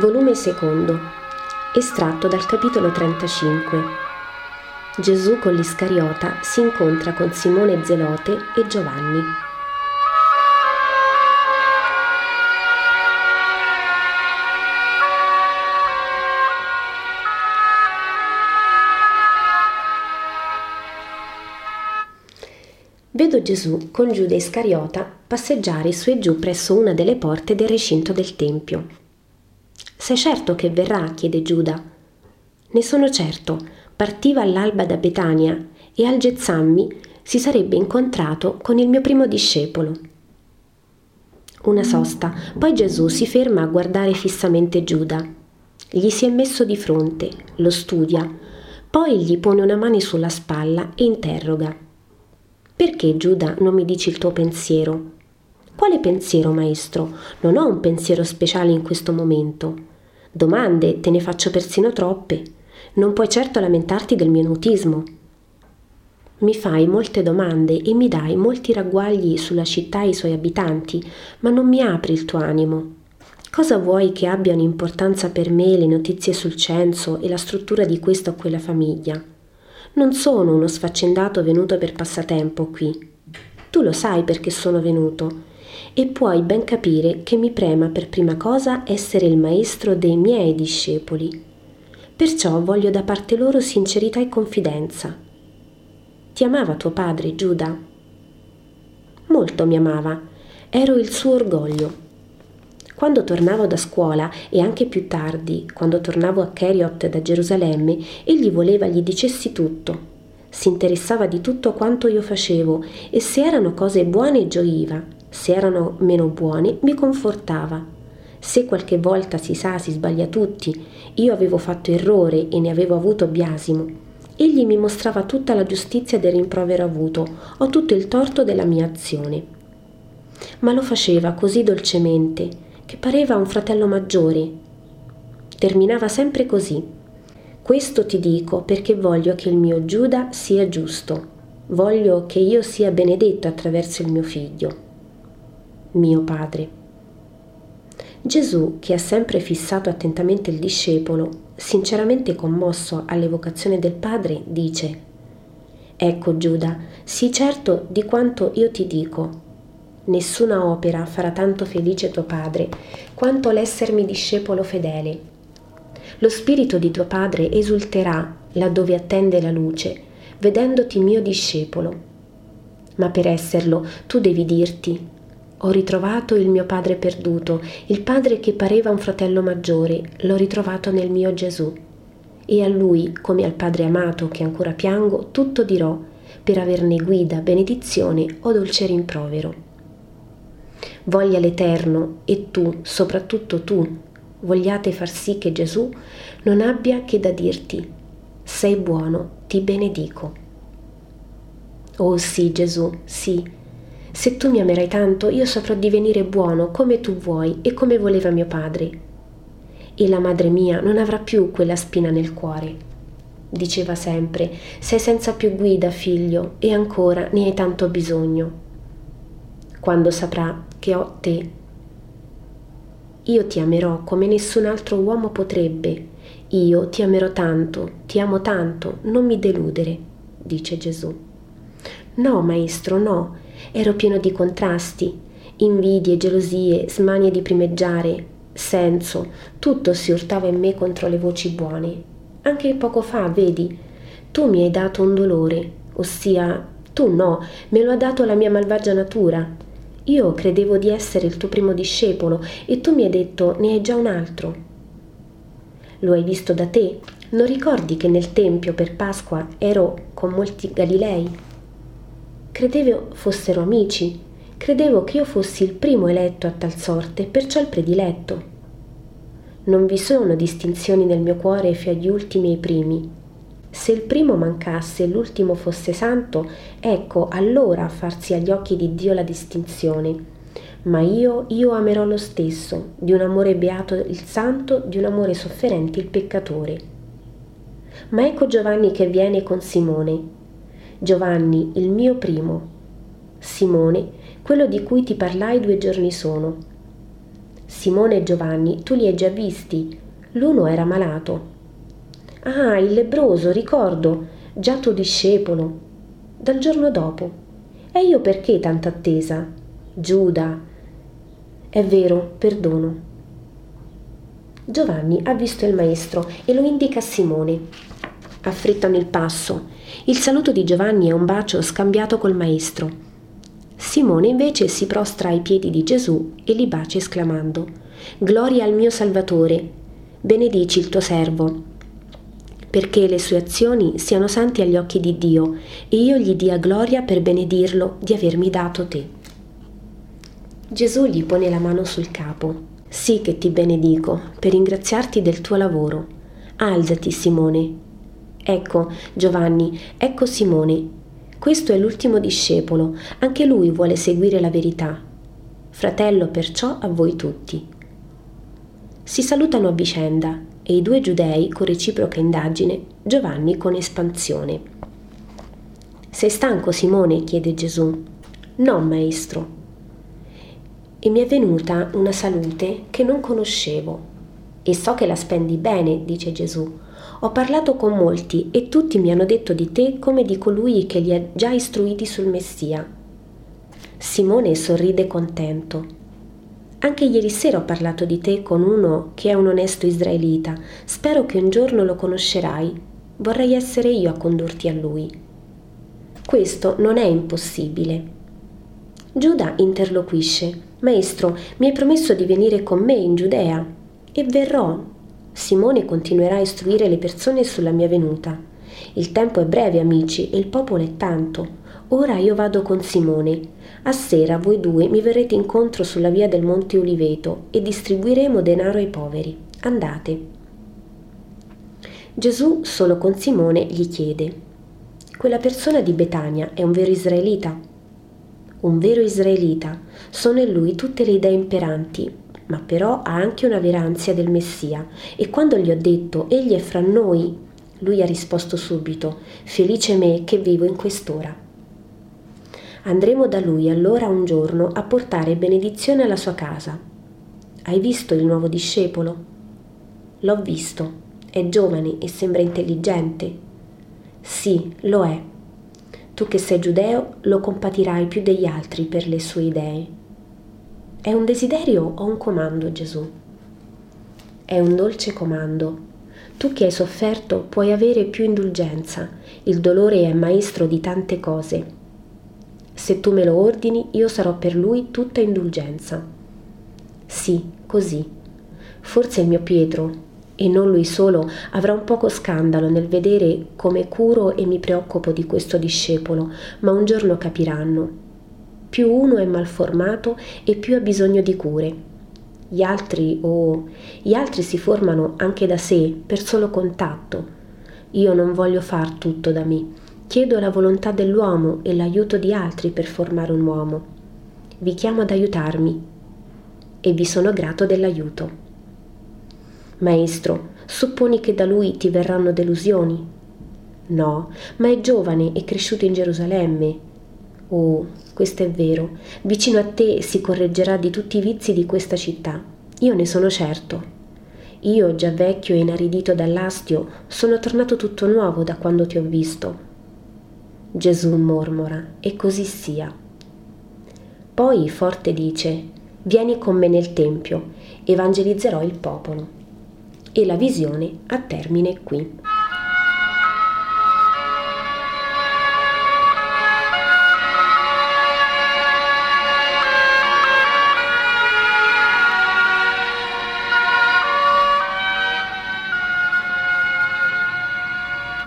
volume secondo, estratto dal capitolo 35. Gesù con l'Iscariota si incontra con Simone Zelote e Giovanni. Vedo Gesù con Giuda Iscariota passeggiare su e giù presso una delle porte del recinto del Tempio. «Sei certo che verrà?» chiede Giuda. «Ne sono certo, partiva all'alba da Betania e al Gezzammi si sarebbe incontrato con il mio primo discepolo». Una sosta, poi Gesù si ferma a guardare fissamente Giuda. Gli si è messo di fronte, lo studia, poi gli pone una mano sulla spalla e interroga. «Perché, Giuda, non mi dici il tuo pensiero?» «Quale pensiero, maestro? Non ho un pensiero speciale in questo momento. Domande, te ne faccio persino troppe. Non puoi certo lamentarti del mio mutismo. Mi fai molte domande e mi dai molti ragguagli sulla città e i suoi abitanti, ma non mi apri il tuo animo. Cosa vuoi che abbiano importanza per me le notizie sul censo e la struttura di questa o quella famiglia? Non sono uno sfaccendato venuto per passatempo qui. Tu lo sai perché sono venuto e puoi ben capire che mi prema per prima cosa essere il maestro dei miei discepoli. Perciò voglio da parte loro sincerità e confidenza. Ti amava tuo padre, Giuda?» «Molto mi amava. Ero il suo orgoglio. Quando tornavo da scuola e anche più tardi, quando tornavo a Keriot da Gerusalemme, egli voleva gli dicessi tutto. Si interessava di tutto quanto io facevo e se erano cose buone gioiva, se erano meno buone mi confortava. Se qualche volta si sa, si sbaglia tutti, io avevo fatto errore e ne avevo avuto biasimo. Egli mi mostrava tutta la giustizia del rimprovero avuto o tutto il torto della mia azione. Ma lo faceva così dolcemente, che pareva un fratello maggiore. Terminava sempre così. Questo ti dico perché voglio che il mio Giuda sia giusto. Voglio che io sia benedetto attraverso il mio figlio. Mio padre». Gesù, che ha sempre fissato attentamente il discepolo, sinceramente commosso all'evocazione del padre, dice: «Ecco, Giuda, sii certo di quanto io ti dico. Nessuna opera farà tanto felice tuo padre quanto l'essermi discepolo fedele. Lo spirito di tuo padre esulterà laddove attende la luce, vedendoti mio discepolo. Ma per esserlo tu devi dirti: ho ritrovato il mio padre perduto, il padre che pareva un fratello maggiore, l'ho ritrovato nel mio Gesù. E a lui, come al padre amato che ancora piango, tutto dirò per averne guida, benedizione o dolce rimprovero. Voglia l'Eterno e tu, soprattutto tu, vogliate far sì che Gesù non abbia che da dirti: sei buono, ti benedico». «Oh sì, Gesù, sì. Se tu mi amerai tanto, io saprò divenire buono come tu vuoi e come voleva mio padre. E la madre mia non avrà più quella spina nel cuore. Diceva sempre: sei senza più guida, figlio, e ancora ne hai tanto bisogno. Quando saprà che ho te, io ti amerò come nessun altro uomo potrebbe. Io ti amerò tanto, ti amo tanto, non mi deludere», dice Gesù. «No, maestro, no. Ero pieno di contrasti, invidie, gelosie, smanie di primeggiare, senso, tutto si urtava in me contro le voci buone. Anche poco fa, vedi, tu mi hai dato un dolore, ossia tu no, me lo ha dato la mia malvagia natura. Io credevo di essere il tuo primo discepolo e tu mi hai detto: ne hai già un altro. Lo hai visto da te. Non ricordi che nel Tempio per Pasqua ero con molti Galilei? Credevo fossero amici, credevo che io fossi il primo eletto a tal sorte, perciò il prediletto. Non vi sono distinzioni nel mio cuore fra gli ultimi e i primi. Se il primo mancasse e l'ultimo fosse santo, ecco allora farsi agli occhi di Dio la distinzione. Ma io amerò lo stesso, di un amore beato il santo, di un amore sofferente il peccatore». Ma ecco Giovanni che viene con Simone. «Giovanni, il mio primo. Simone, quello di cui ti parlai 2 giorni sono. Simone e Giovanni tu li hai già visti, l'uno era malato. Ah, il lebbroso, ricordo, già tuo discepolo. Dal giorno dopo. E io perché tanta attesa? Giuda. È vero, perdono. Giovanni ha visto il maestro e lo indica a Simone. Affrettano il passo. Il saluto di Giovanni è un bacio scambiato col maestro. Simone invece si prostra ai piedi di Gesù e li bacia esclamando: «Gloria al mio Salvatore! Benedici il tuo servo!» Perché le sue azioni siano santi agli occhi di Dio, e io gli dia gloria per benedirlo di avermi dato te. Gesù gli pone la mano sul capo. Sì che ti benedico, per ringraziarti del tuo lavoro. Alzati, Simone. Ecco, Giovanni, ecco Simone. Questo è l'ultimo discepolo, anche lui vuole seguire la verità. Fratello perciò a voi tutti. Si salutano a vicenda. E i due giudei con reciproca indagine, Giovanni con espansione. «Sei stanco, Simone?» chiede Gesù. «No, maestro. E mi è venuta una salute che non conoscevo. E so che la spendi bene», dice Gesù. «Ho parlato con molti e tutti mi hanno detto di te come di colui che li ha già istruiti sul Messia». Simone sorride contento. Anche ieri sera ho parlato di te con uno che è un onesto israelita. Spero che un giorno lo conoscerai. Vorrei essere io a condurti a lui. Questo non è impossibile. Giuda interloquisce. Maestro, mi hai promesso di venire con me in Giudea. E verrò. Simone continuerà a istruire le persone sulla mia venuta. Il tempo è breve, amici, e il popolo è tanto. Ora io vado con Simone. A sera voi due mi verrete incontro sulla via del Monte Oliveto e distribuiremo denaro ai poveri. Andate. Gesù solo con Simone gli chiede: quella persona di Betania è un vero israelita? Un vero israelita. Sono in lui tutte le idee imperanti, ma però ha anche una vera ansia del Messia. E quando gli ho detto: egli è fra noi, lui ha risposto subito: felice me che vivo in quest'ora. Andremo da lui allora un giorno a portare benedizione alla sua casa. Hai visto il nuovo discepolo? L'ho visto. È giovane e sembra intelligente. Sì, lo è. Tu che sei giudeo lo compatirai più degli altri per le sue idee. È un desiderio o un comando, Gesù? È un dolce comando. Tu che hai sofferto puoi avere più indulgenza. Il dolore è maestro di tante cose. Se tu me lo ordini, io sarò per lui tutta indulgenza. Sì, così. Forse il mio Pietro, e non lui solo, avrà un poco scandalo nel vedere come curo e mi preoccupo di questo discepolo, ma un giorno capiranno. Più uno è malformato e più ha bisogno di cure. Gli altri si formano anche da sé, per solo contatto. Io non voglio far tutto da me. Chiedo la volontà dell'uomo e l'aiuto di altri per formare un uomo. Vi chiamo ad aiutarmi e vi sono grato dell'aiuto. Maestro, supponi che da lui ti verranno delusioni? No, ma è giovane e cresciuto in Gerusalemme. Oh, questo è vero. Vicino a te si correggerà di tutti i vizi di questa città. Io ne sono certo. Io, già vecchio e inaridito dall'astio, sono tornato tutto nuovo da quando ti ho visto. Gesù mormora: e così sia. Poi forte dice: vieni con me nel tempio, evangelizzerò il popolo. E la visione ha termine qui.